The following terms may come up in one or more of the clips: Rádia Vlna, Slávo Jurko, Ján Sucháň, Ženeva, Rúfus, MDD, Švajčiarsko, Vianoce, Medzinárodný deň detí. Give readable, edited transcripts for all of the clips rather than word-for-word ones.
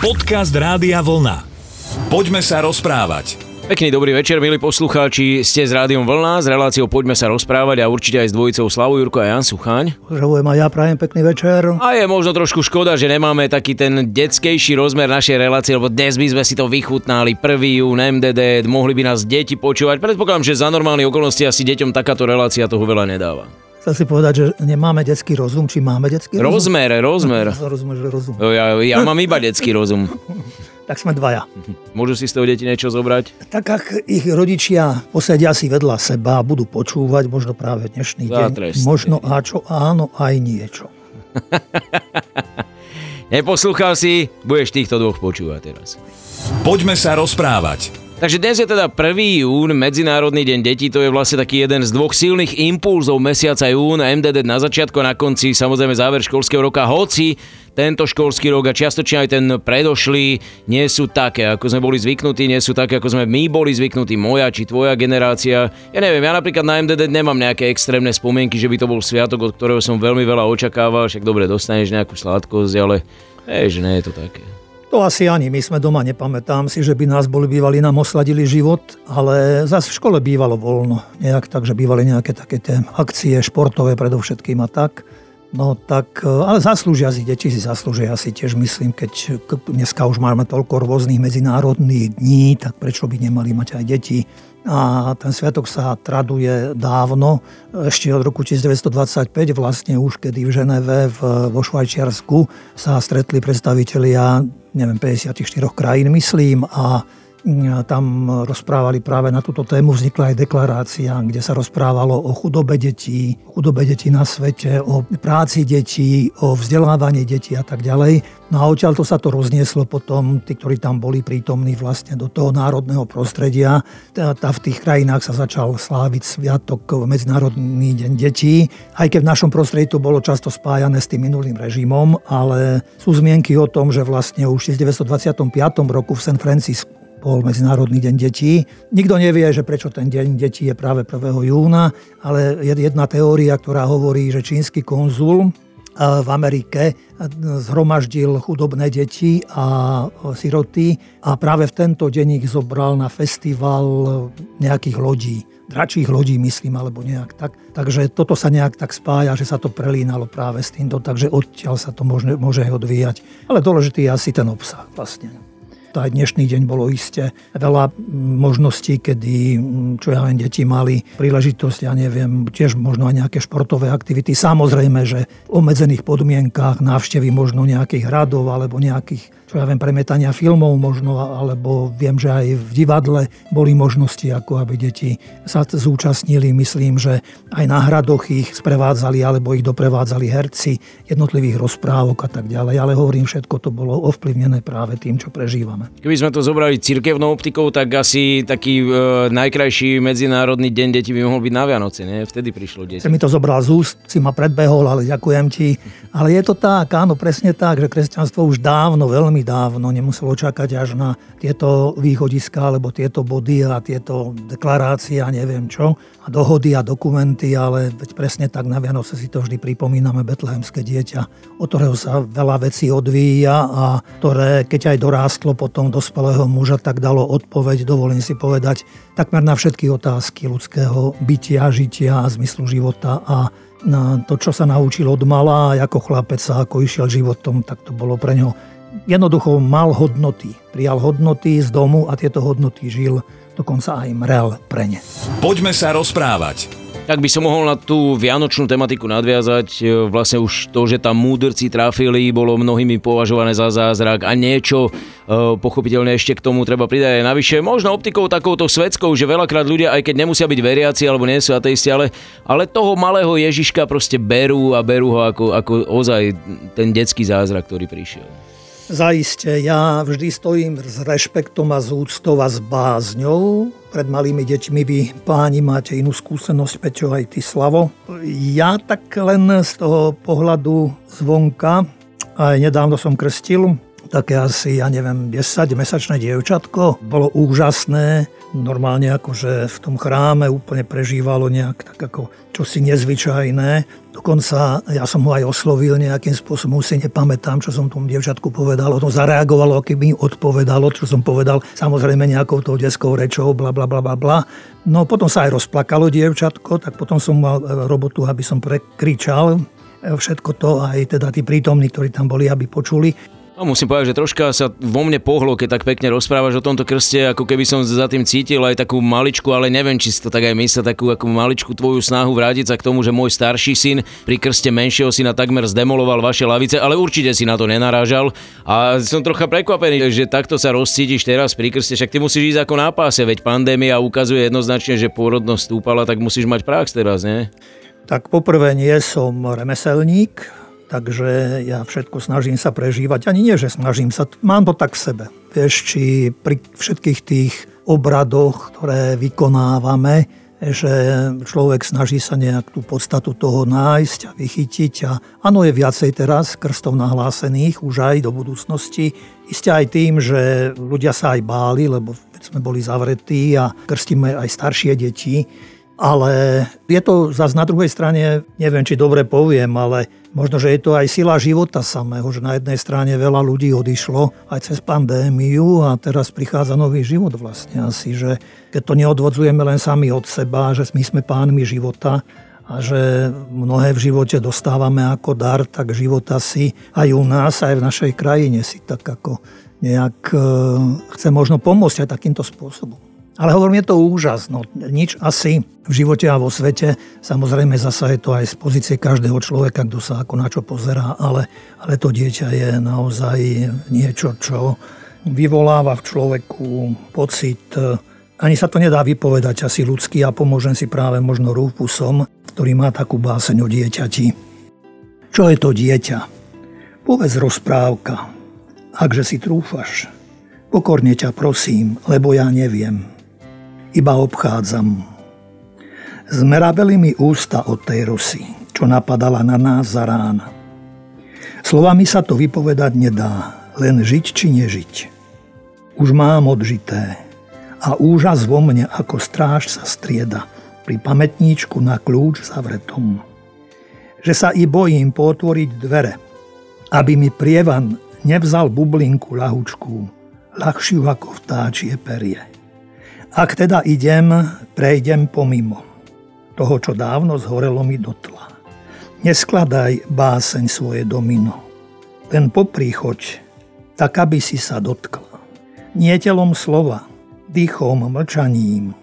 Podcast Rádia Vlna. Poďme sa rozprávať. Pekný dobrý večer, milí poslucháči, ste s Rádiom Vlna, s reláciou Poďme sa rozprávať a určite aj s dvojicou Slávo Jurko a Ján Sucháň. Pozdravujem a ja prajem pekný večer. A je možno trošku škoda, že nemáme taký ten detskejší rozmer našej relácie, lebo dnes by sme si to vychutnali, 1. jún, MDD, mohli by nás deti počúvať. Predpokladám, že za normálnych okolností asi deťom takáto relácia toho veľa nedáva. Chcel si povedať, že nemáme detský rozum, či máme detský rozum? Rozmer. Ja mám iba detský rozum. Tak sme dvaja. Môžu si z toho deti niečo zobrať? Tak ak ich rodičia posadia si vedľa seba a budú počúvať, možno práve dnešný deň, možno aj niečo. Neposlúchal si, budeš týchto dvoch počúvať teraz. Poďme sa rozprávať. Takže dnes je teda 1. jún, Medzinárodný deň detí, to je vlastne taký jeden z dvoch silných impulzov mesiaca jún, MDD na začiatku, na konci, samozrejme záver školského roka, hoci tento školský rok a čiastočne aj ten predošlý nie sú také, ako sme boli zvyknutí, nie sú také, ako sme my boli zvyknutí, moja či tvoja generácia. Ja neviem, ja napríklad na MDD nemám nejaké extrémne spomienky, že by to bol sviatok, od ktorého som veľmi veľa očakával, však dobre, dostaneš nejakú sladkosť, ale že nie je to také. To asi ani, my sme doma, nepamätám si, že by nás boli bývali, nám osladili život, ale zase v škole bývalo voľno nejak, takže bývali nejaké také tie akcie športové predovšetkým a tak. No tak, ale zaslúžia si, deti si zaslúžia si tiež, myslím, keď dneska už máme toľko rôznych medzinárodných dní, tak prečo by nemali mať aj deti? A ten sviatok sa traduje dávno, ešte od roku 1925, vlastne už kedy v Ženeve vo Švajčiarsku sa stretli predstavitelia, neviem, 54 krajín, myslím, a tam rozprávali práve na túto tému, vznikla aj deklarácia, kde sa rozprávalo o chudobe detí na svete, o práci detí, o vzdelávaní detí a tak ďalej. No a odtiaľto sa to roznieslo potom, tí, ktorí tam boli prítomní vlastne do toho národného prostredia. V tých krajinách sa začal sláviť sviatok Medzinárodný deň detí, aj keď v našom prostredí to bolo často spájané s tým minulým režimom, ale sú zmienky o tom, že vlastne už v 1925 roku v San Francisco bol Medzinárodný deň detí. Nikto nevie, že prečo ten deň detí je práve 1. júna, ale je jedna teória, ktorá hovorí, že čínsky konzul v Amerike zhromaždil chudobné deti a siroty a práve v tento deň ich zobral na festival nejakých lodí. Dračích lodí, myslím, alebo nejak tak. Takže toto sa nejak tak spája, že sa to prelínalo práve s týmto, takže odtiaľ sa to môže odvíjať. Ale dôležitý je asi ten obsah vlastne. Aj dnešný deň bolo iste veľa možností, kedy deti mali príležitosť, tiež možno aj nejaké športové aktivity. Samozrejme, že v obmedzených podmienkách návštevy možno nejakých hradov alebo nejakých premietania filmov možno, alebo viem, že aj v divadle boli možnosti, ako aby deti sa zúčastnili. Myslím, že aj na hradoch ich sprevádzali, alebo ich doprevádzali herci jednotlivých rozprávok a tak ďalej. Ale hovorím, všetko to bolo ovplyvnené práve tým, čo prežívame. Keby sme to zobrali cirkevnou optikou, tak asi taký najkrajší medzinárodný deň detí by mohol byť na Vianoce, nie? Vtedy prišlo 10. Mi to zobral z úst, si ma predbehol, ale ďakujem ti. Ale je to tak, áno, presne tak, že kresťanstvo už dávno, veľmi dávno nemuselo čakať až na tieto východiská, alebo tieto body a tieto deklarácie a neviem čo, a dohody a dokumenty, ale veď presne tak na Vianoce si to vždy pripomíname betlehemské dieťa, od ktorého sa veľa vecí odvíja a ktoré, keď aj dorástlo potom dospelého muža, tak dalo odpoveď, dovolím si povedať, takmer na všetky otázky ľudského bytia, žitia a zmyslu života a na to, čo sa naučil od mala, ako chlapec sa, ako išiel životom, tak to bolo pre ňo jednoducho mal hodnoty. Prijal hodnoty z domu a tieto hodnoty žil, dokonca aj mrel pre ne. Poďme sa rozprávať. Tak by som mohol na tú vianočnú tematiku nadviazať. Vlastne už to, že tam múdrci trafili, bolo mnohými považované za zázrak a niečo pochopiteľne ešte k tomu treba pridať aj navyše. Možno optikou takouto svetskou, že veľakrát ľudia, aj keď nemusia byť veriaci alebo nie sú ateisti, ale toho malého Ježiška proste berú ho ako ozaj ten detský zázrak, ktorý prišiel. Zaiste, ja vždy stojím s rešpektom a s úctou a s bázňou. Pred malými deťmi vy, páni, máte inú skúsenosť, Peťo, aj ty, Slavo. Ja tak len z toho pohľadu zvonka, aj nedávno som krstil, také asi, ja neviem, 10-mesačné dievčatko. Bolo úžasné, normálne akože v tom chráme úplne prežívalo nejak tak ako čosi nezvyčajné. Dokonca ja som ho aj oslovil nejakým spôsobom, si nepamätám, čo som tomu dievčatku povedal. Ono zareagovalo, aký by odpovedalo, čo som povedal, samozrejme nejakou tou detskou rečou, bla bla bla bla bla. No potom sa aj rozplakalo dievčatko, tak potom som mal robotu, aby som prekričal všetko to, aj teda tí prítomní, ktorí tam boli, aby počuli. No, musím povedať, že troška sa vo mne pohlo, keď tak pekne rozprávaš o tomto krste, ako keby som za tým cítil aj takú maličku, ale neviem, či si to tak aj myslel, takú ako maličku tvoju snahu vrátiť sa k tomu, že môj starší syn pri krste menšieho syna takmer zdemoloval vaše lavice, ale určite si na to nenarážal. A som trocha prekvapený, že takto sa rozcítiš teraz pri krste, však ty musíš ísť ako na páse, veď pandémia ukazuje jednoznačne, že pôrodnosť stúpala, tak musíš mať prax teraz, nie? Tak poprvé nie som remeselník, takže ja všetko snažím sa prežívať. Ani nie, že snažím sa, mám to tak v sebe. Vieš, či pri všetkých tých obradoch, ktoré vykonávame, že človek snaží sa nejak tú podstatu toho nájsť a vychytiť. A áno, je viacej teraz krstov nahlásených, už aj do budúcnosti. Isté aj tým, že ľudia sa aj báli, lebo sme boli zavretí a krstíme aj staršie deti. Ale je to zase na druhej strane, neviem, či dobre poviem, ale možno, že je to aj sila života samého, že na jednej strane veľa ľudí odišlo aj cez pandémiu a teraz prichádza nový život vlastne asi, že keď to neodvodzujeme len sami od seba, že my sme pánmi života a že mnohé v živote dostávame ako dar, tak života si aj u nás, aj v našej krajine si tak ako nejak chce možno pomôcť aj takýmto spôsobom. Ale hovorím, je to úžasné. Nič asi v živote a vo svete. Samozrejme, zasa je to aj z pozície každého človeka, kto sa ako na čo pozerá, ale to dieťa je naozaj niečo, čo vyvoláva v človeku pocit. Ani sa to nedá vypovedať asi ľudský a pomôžem si práve možno Rúfusom, ktorý má takú báseň o dieťati. Čo je to dieťa? Povedz rozprávka. Akže si trúfaš? Pokorne ťa prosím, lebo ja neviem. Iba obchádzam. Zmerabeli mi ústa od tej rosy, čo napadala na nás za rána. Slovami sa to vypovedať nedá, len žiť či nežiť. Už mám odžité a úžas vo mne ako stráž sa strieda pri pamätníčku na kľúč zavretom. Že sa i bojím potvoriť dvere, aby mi prievan nevzal bublinku ľahučkú, ľahšiu ako vtáčie perie. Ak teda idem, prejdem pomimo toho, čo dávno zhorelo mi dotla. Neskladaj báseň svoje domino, len popríchoď, tak aby si sa dotkla. Nie telom slova, dýchom, mlčaním,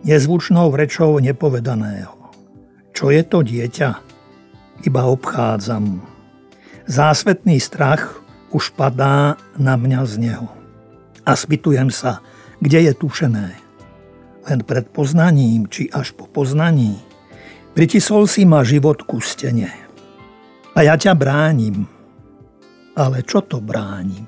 nezvučnou rečou nepovedaného. Čo je to dieťa? Iba obchádzam. Zásvetný strach už padá na mňa z neho. A spýtujem sa, kde je tušené. Len pred poznaním, či až po poznaní, pritisol si ma život ku stene. A ja ťa bránim. Ale čo to bránim?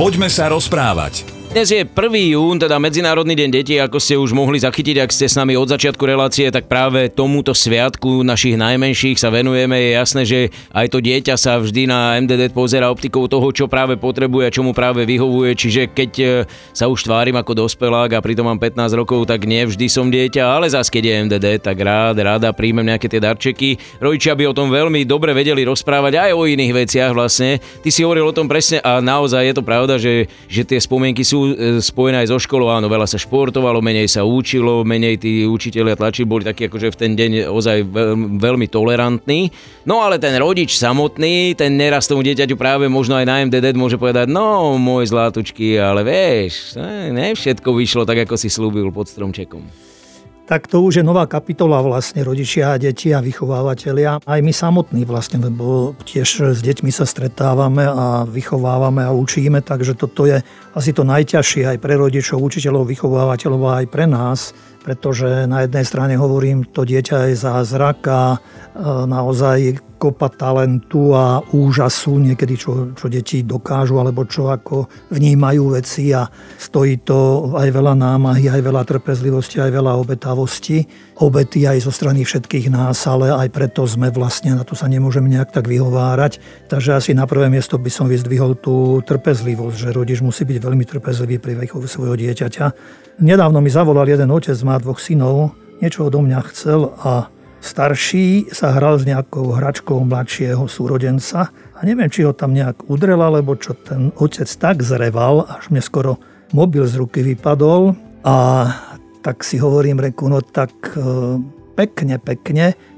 Poďme sa rozprávať. Dnes je 1. jún, teda Medzinárodný deň detí, ako ste už mohli zachytiť, ak ste s nami od začiatku relácie, tak práve tomuto sviatku našich najmenších sa venujeme. Je jasné, že aj to dieťa sa vždy na MDD pozerá optikou toho, čo práve potrebuje a čo mu práve vyhovuje. Čiže keď sa už tvárim ako dospelák a pritom mám 15 rokov, tak nie vždy som dieťa, ale zas keď je MDD, tak rada príjmem nejaké tie darčeky. Rodičia by o tom veľmi dobre vedeli rozprávať aj o iných veciach vlastne. Ty si hovoril o tom presne a naozaj je to pravda, že tie spomienky sú spojené aj so školou, áno, veľa sa športovalo, menej sa učilo, menej tí učitelia tlačili, boli takí akože v ten deň ozaj veľmi tolerantní. No ale ten rodič samotný, ten neraz tomu dieťaťu práve možno aj na MDD môže povedať, no môj zlátučky, ale vieš, ne všetko vyšlo tak, ako si slúbil pod stromčekom. Tak to už je nová kapitola vlastne rodičia, deti a vychovávateľia. Aj my samotní vlastne, lebo tiež s deťmi sa stretávame a vychovávame a učíme, takže toto je asi to najťažšie aj pre rodičov, učiteľov, vychovávateľov a aj pre nás, pretože na jednej strane hovorím, to dieťa je zázrak a naozaj kopa talentu a úžasu, niekedy čo deti dokážu, alebo čo ako vnímajú veci, a stojí to aj veľa námahy, aj veľa trpezlivosti, aj veľa obetavosti. Obety aj zo strany všetkých nás, ale aj preto sme vlastne, na to sa nemôžeme nejak tak vyhovárať. Takže asi na prvé miesto by som vyzdvihol tú trpezlivosť, že rodič musí byť veľmi trpezlivý pri výchove svojho dieťaťa. Nedávno mi zavolal jeden otec, má dvoch synov, niečo odo mňa chcel a starší sa hral s nejakou hračkou mladšieho súrodenca a neviem, či ho tam nejak udrela, alebo čo, ten otec tak zreval, až mne skoro mobil z ruky vypadol. A tak si hovorím, reku, no tak pekne,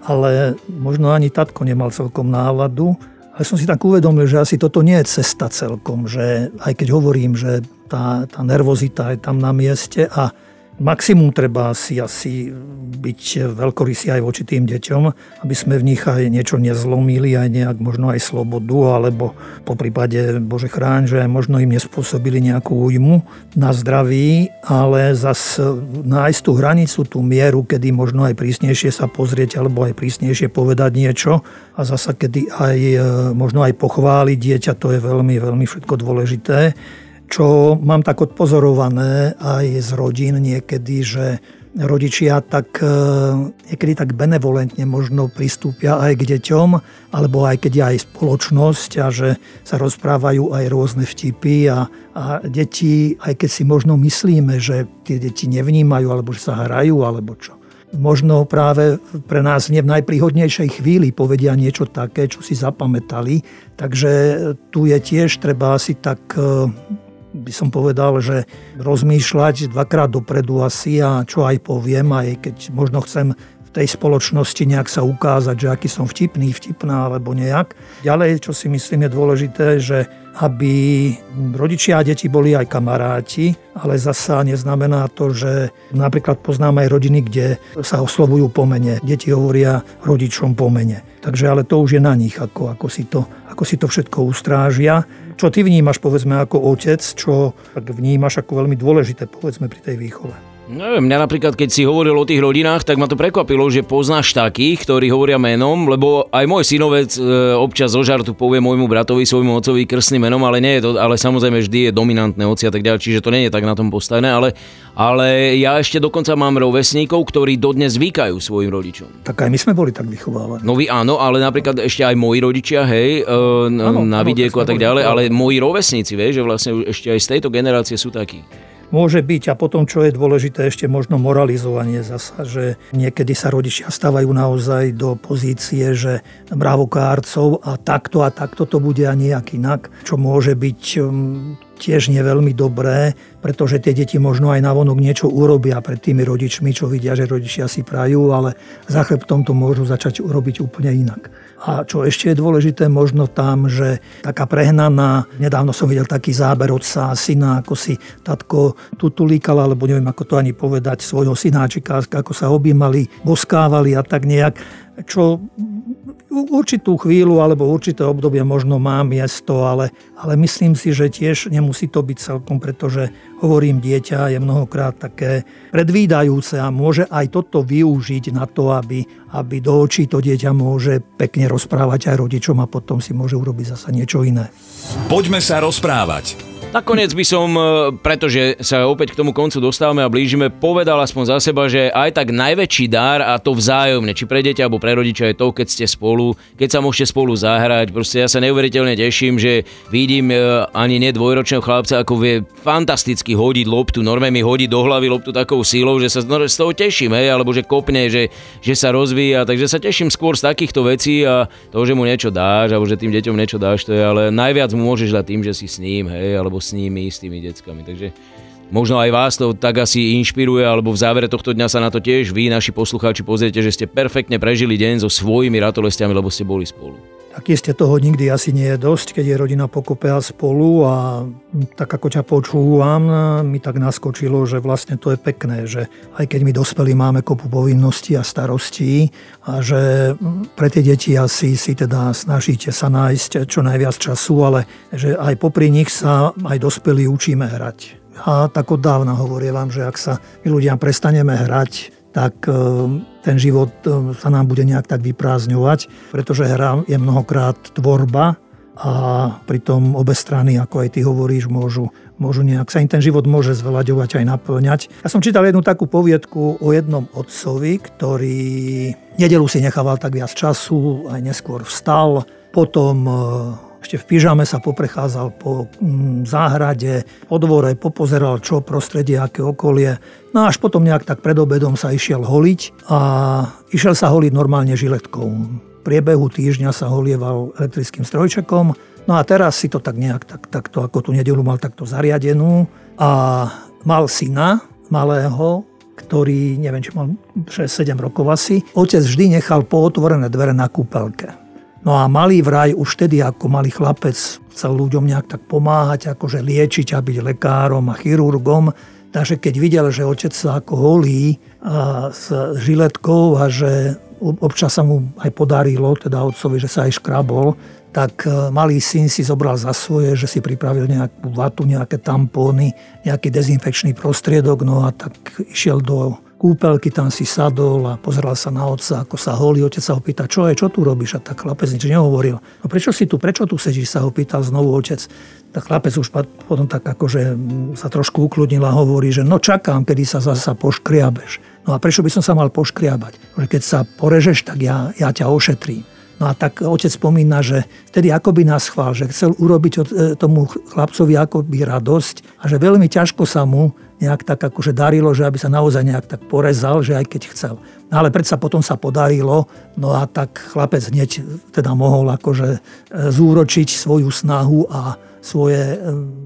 ale možno ani tatko nemal celkom náladu. Ale som si tak uvedomil, že asi toto nie je cesta celkom, že aj keď hovorím, že tá nervozita je tam na mieste a maximum treba asi byť veľkorysý aj voči tým deťom, aby sme v nich aj niečo nezlomili, aj nejak možno aj slobodu, alebo po prípade, Bože chráň, že možno im nespôsobili nejakú újmu na zdraví, ale zas nájsť tú hranicu, tú mieru, kedy možno aj prísnejšie sa pozrieť, alebo aj prísnejšie povedať niečo, a zasa kedy aj možno aj pochváliť dieťa, to je veľmi, veľmi všetko dôležité. Čo mám tak odpozorované aj z rodín niekedy, že rodičia tak niekedy tak benevolentne možno pristúpia aj k deťom, alebo aj keď je aj spoločnosť a že sa rozprávajú aj rôzne vtipy a deti, aj keď si možno myslíme, že tie deti nevnímajú, alebo že sa hrajú, alebo čo. Možno práve pre nás nie v najpríhodnejšej chvíli povedia niečo také, čo si zapamätali. Takže tu je tiež treba asi tak, by som povedal, že rozmýšľať dvakrát dopredu asi, a čo aj poviem, aj keď možno chcem v tej spoločnosti nejak sa ukázať, že aký som vtipný, vtipná alebo nejak. Ďalej, čo si myslím je dôležité, že aby rodičia a deti boli aj kamaráti, ale zasa neznamená to, že napríklad poznám aj rodiny, kde sa oslovujú po mene. Deti hovoria rodičom po mene. Takže ale to už je na nich, ako si to všetko ustrážia. Čo ty vnímaš, povedzme, ako otec, čo tak vnímaš ako veľmi dôležité, povedzme, pri tej výchove? Neviem, mňa napríklad, keď si hovoril o tých rodinách, tak ma to prekvapilo, že poznáš takých, ktorí hovoria menom, lebo aj môj synovec občas zo žartu povie môjmu bratovi, svojmu otcovi krstným menom, ale nie je to, ale samozrejme vždy je dominantné oci a tak ďalej, čiže to nie je tak na tom postavené, ale ja ešte dokonca mám rovesníkov, ktorí dodnes vykajú svojim rodičom. Tak aj my sme boli tak vychovávaní. No vy áno, ale napríklad ešte aj moji rodičia, hej, na vidieku a tak ďalej, ale moji rovesníci, vieš, že vlastne ešte aj z tejto generácie sú takí. Môže byť. A potom, čo je dôležité, ešte možno moralizovanie zasa, že niekedy sa rodičia stávajú naozaj do pozície, že mravokárcov a takto to bude a nejak inak, čo môže byť tiež nie veľmi dobré, pretože tie deti možno aj navonok niečo urobia pred tými rodičmi, čo vidia, že rodičia si prajú, ale za chrbtom to môžu začať urobiť úplne inak. A čo ešte je dôležité možno tam, že taká prehnaná, nedávno som videl taký záber otca a syna, ako si tatko tutulíkal, alebo neviem, ako to ani povedať, svojho synáčika, ako sa objímali, boskávali a tak nejak, čo určitú chvíľu alebo určité obdobie možno má miesto, ale myslím si, že tiež nemusí to byť celkom, pretože hovorím, dieťa je mnohokrát také predvídajúce a môže aj toto využiť na to, aby do očí to dieťa môže pekne rozprávať aj rodičom a potom si môže urobiť zasa niečo iné. Poďme sa rozprávať. Nakoniec by som, pretože sa opäť k tomu koncu dostávame a blížime, povedal aspoň za seba, že aj tak najväčší dar, a to vzájomne, či pre dieťa alebo pre rodiča, je to, keď ste spolu, keď sa môžete spolu zahrať. Proste ja sa neuveriteľne teším, že vidím ani nie dvojročného chlapca, ako vie fantasticky hodiť loptu, normálne mi hodí do hlavy loptu takou sílou, že sa z toho teším, hej, alebo že kopne, že sa rozvíja, takže sa teším skôr z takýchto vecí, a to, že mu niečo dáš, alebo že tým deťom niečo dáš, to je, ale najviac mu môžeš dať tým, že si s ním, hej, alebo s nimi, s tými deckami. Takže možno aj vás to tak asi inšpiruje, alebo v závere tohto dňa sa na to tiež vy, naši poslucháči, pozriete, že ste perfektne prežili deň so svojimi ratolestiami, lebo ste boli spolu. Tak iste toho nikdy asi nie je dosť, keď je rodina pokope a spolu, a tak ako ťa počúvam, mi tak naskočilo, že vlastne to je pekné, že aj keď my dospelí máme kopu povinností a starostí, a že pre tie deti asi si teda snažíte sa nájsť čo najviac času, ale že aj popri nich sa aj dospelí učíme hrať. A tak od dávna hovorím vám, že ak sa my ľudia prestaneme hrať, tak ten život sa nám bude nejak tak vyprázdňovať, pretože hra je mnohokrát tvorba a pritom obe strany, ako aj ty hovoríš, môžu nejak sa im ten život môže zvelaďovať aj naplňať. Ja som čítal jednu takú poviedku o jednom otcovi, ktorý nedeľu si nechával tak viac času, aj neskôr vstal, potom ešte v pyžame sa poprechádzal po záhrade, po dvore, popozeral čo prostredie, aké okolie. No až potom nejak tak pred obedom sa išiel holiť a išiel sa holiť normálne žiletkou. V priebehu týždňa sa holieval elektrickým strojčekom. No a teraz si to tak nejak takto, ako tú nedeľu mal takto zariadenú a mal syna malého, ktorý, neviem, či mal 6-7 rokov asi. Otec vždy nechal pootvorené dvere na kúpelke. No a malý vraj už vtedy ako malý chlapec chcel ľuďom nejak tak pomáhať, akože liečiť a byť lekárom a chirurgom. Takže keď videl, že otec sa ako holí s žiletkou a že občas sa mu aj podarilo, teda otcovi, že sa aj škrabol, tak malý syn si zobral za svoje, že si pripravil nejakú vatu, nejaké tampóny, nejaký dezinfekčný prostriedok, no a tak išiel do kúpelky, tam si sadol a pozeral sa na otca, ako sa holí. Otec sa ho pýta, čo tu robíš? A tak chlapec nič nehovoril. No prečo tu sedíš? Sa ho pýtal znovu otec. Tak chlapec už potom tak akože sa trošku ukludnil a hovorí, že no čakám, kedy sa zasa poškriabeš. No a prečo by som sa mal poškriabať? Keď sa porežeš, tak ja ťa ošetrím. No a tak otec spomína, že vtedy akoby nás chvál, že chcel urobiť tomu chlapcovi akoby radosť a že veľmi ťažko sa mu nejak tak akože darilo, že aby sa naozaj nejak tak porezal, že aj keď chcel. No ale predsa potom sa podarilo, no a tak chlapec hneď teda mohol akože zúročiť svoju snahu a svoje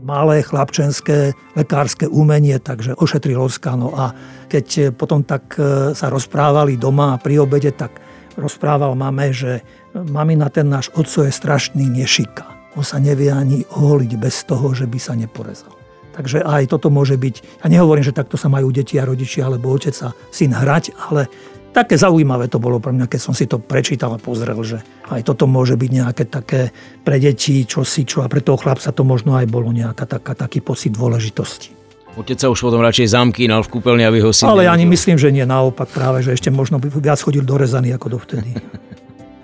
malé chlapčenské lekárske umenie, takže ošetril oskano. A keď potom tak sa rozprávali doma pri obede, tak rozprával mame, že mamina, ten náš otco je strašný nešika. On sa nevie ani oholiť bez toho, že by sa neporezal. Takže aj toto môže byť, ja nehovorím, že takto sa majú deti a rodičia, alebo otec a syn hrať, ale také zaujímavé to bolo pre mňa, keď som si to prečítal a pozrel, že aj toto môže byť nejaké také pre deti, čo a pre toho chlapca to možno aj bolo nejaká taký pocit dôležitosti. Otec sa už potom radšej zamkínal v kúpeľni, aby ho syn... Ale ja ani myslím, že nie, naopak práve, že ešte možno by viac chodil dorezaný ako dovtedy.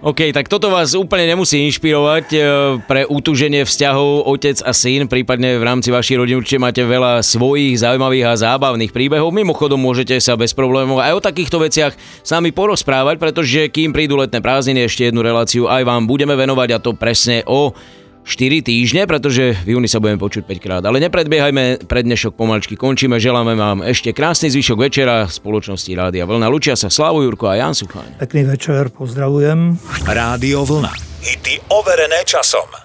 OK, tak toto vás úplne nemusí inšpirovať pre utúženie vzťahov otec a syn, prípadne v rámci vašej rodiny určite máte veľa svojich zaujímavých a zábavných príbehov. Mimochodom môžete sa bez problémov aj o takýchto veciach s nami porozprávať, pretože kým prídu letné prázdniny, ešte jednu reláciu aj vám budeme venovať, a to presne o 4 týždne, pretože v júni sa budeme počuť 5 krát. Ale nepredbiehajme, pre dnešok pomaličky končíme. Želáme vám ešte krásny zvyšok večera v spoločnosti Rádia Vlna. Lučia sa Slávo Jurko a Ján Sucháň. Pekný večer, pozdravujem. Rádio Vlna. Hity overené časom.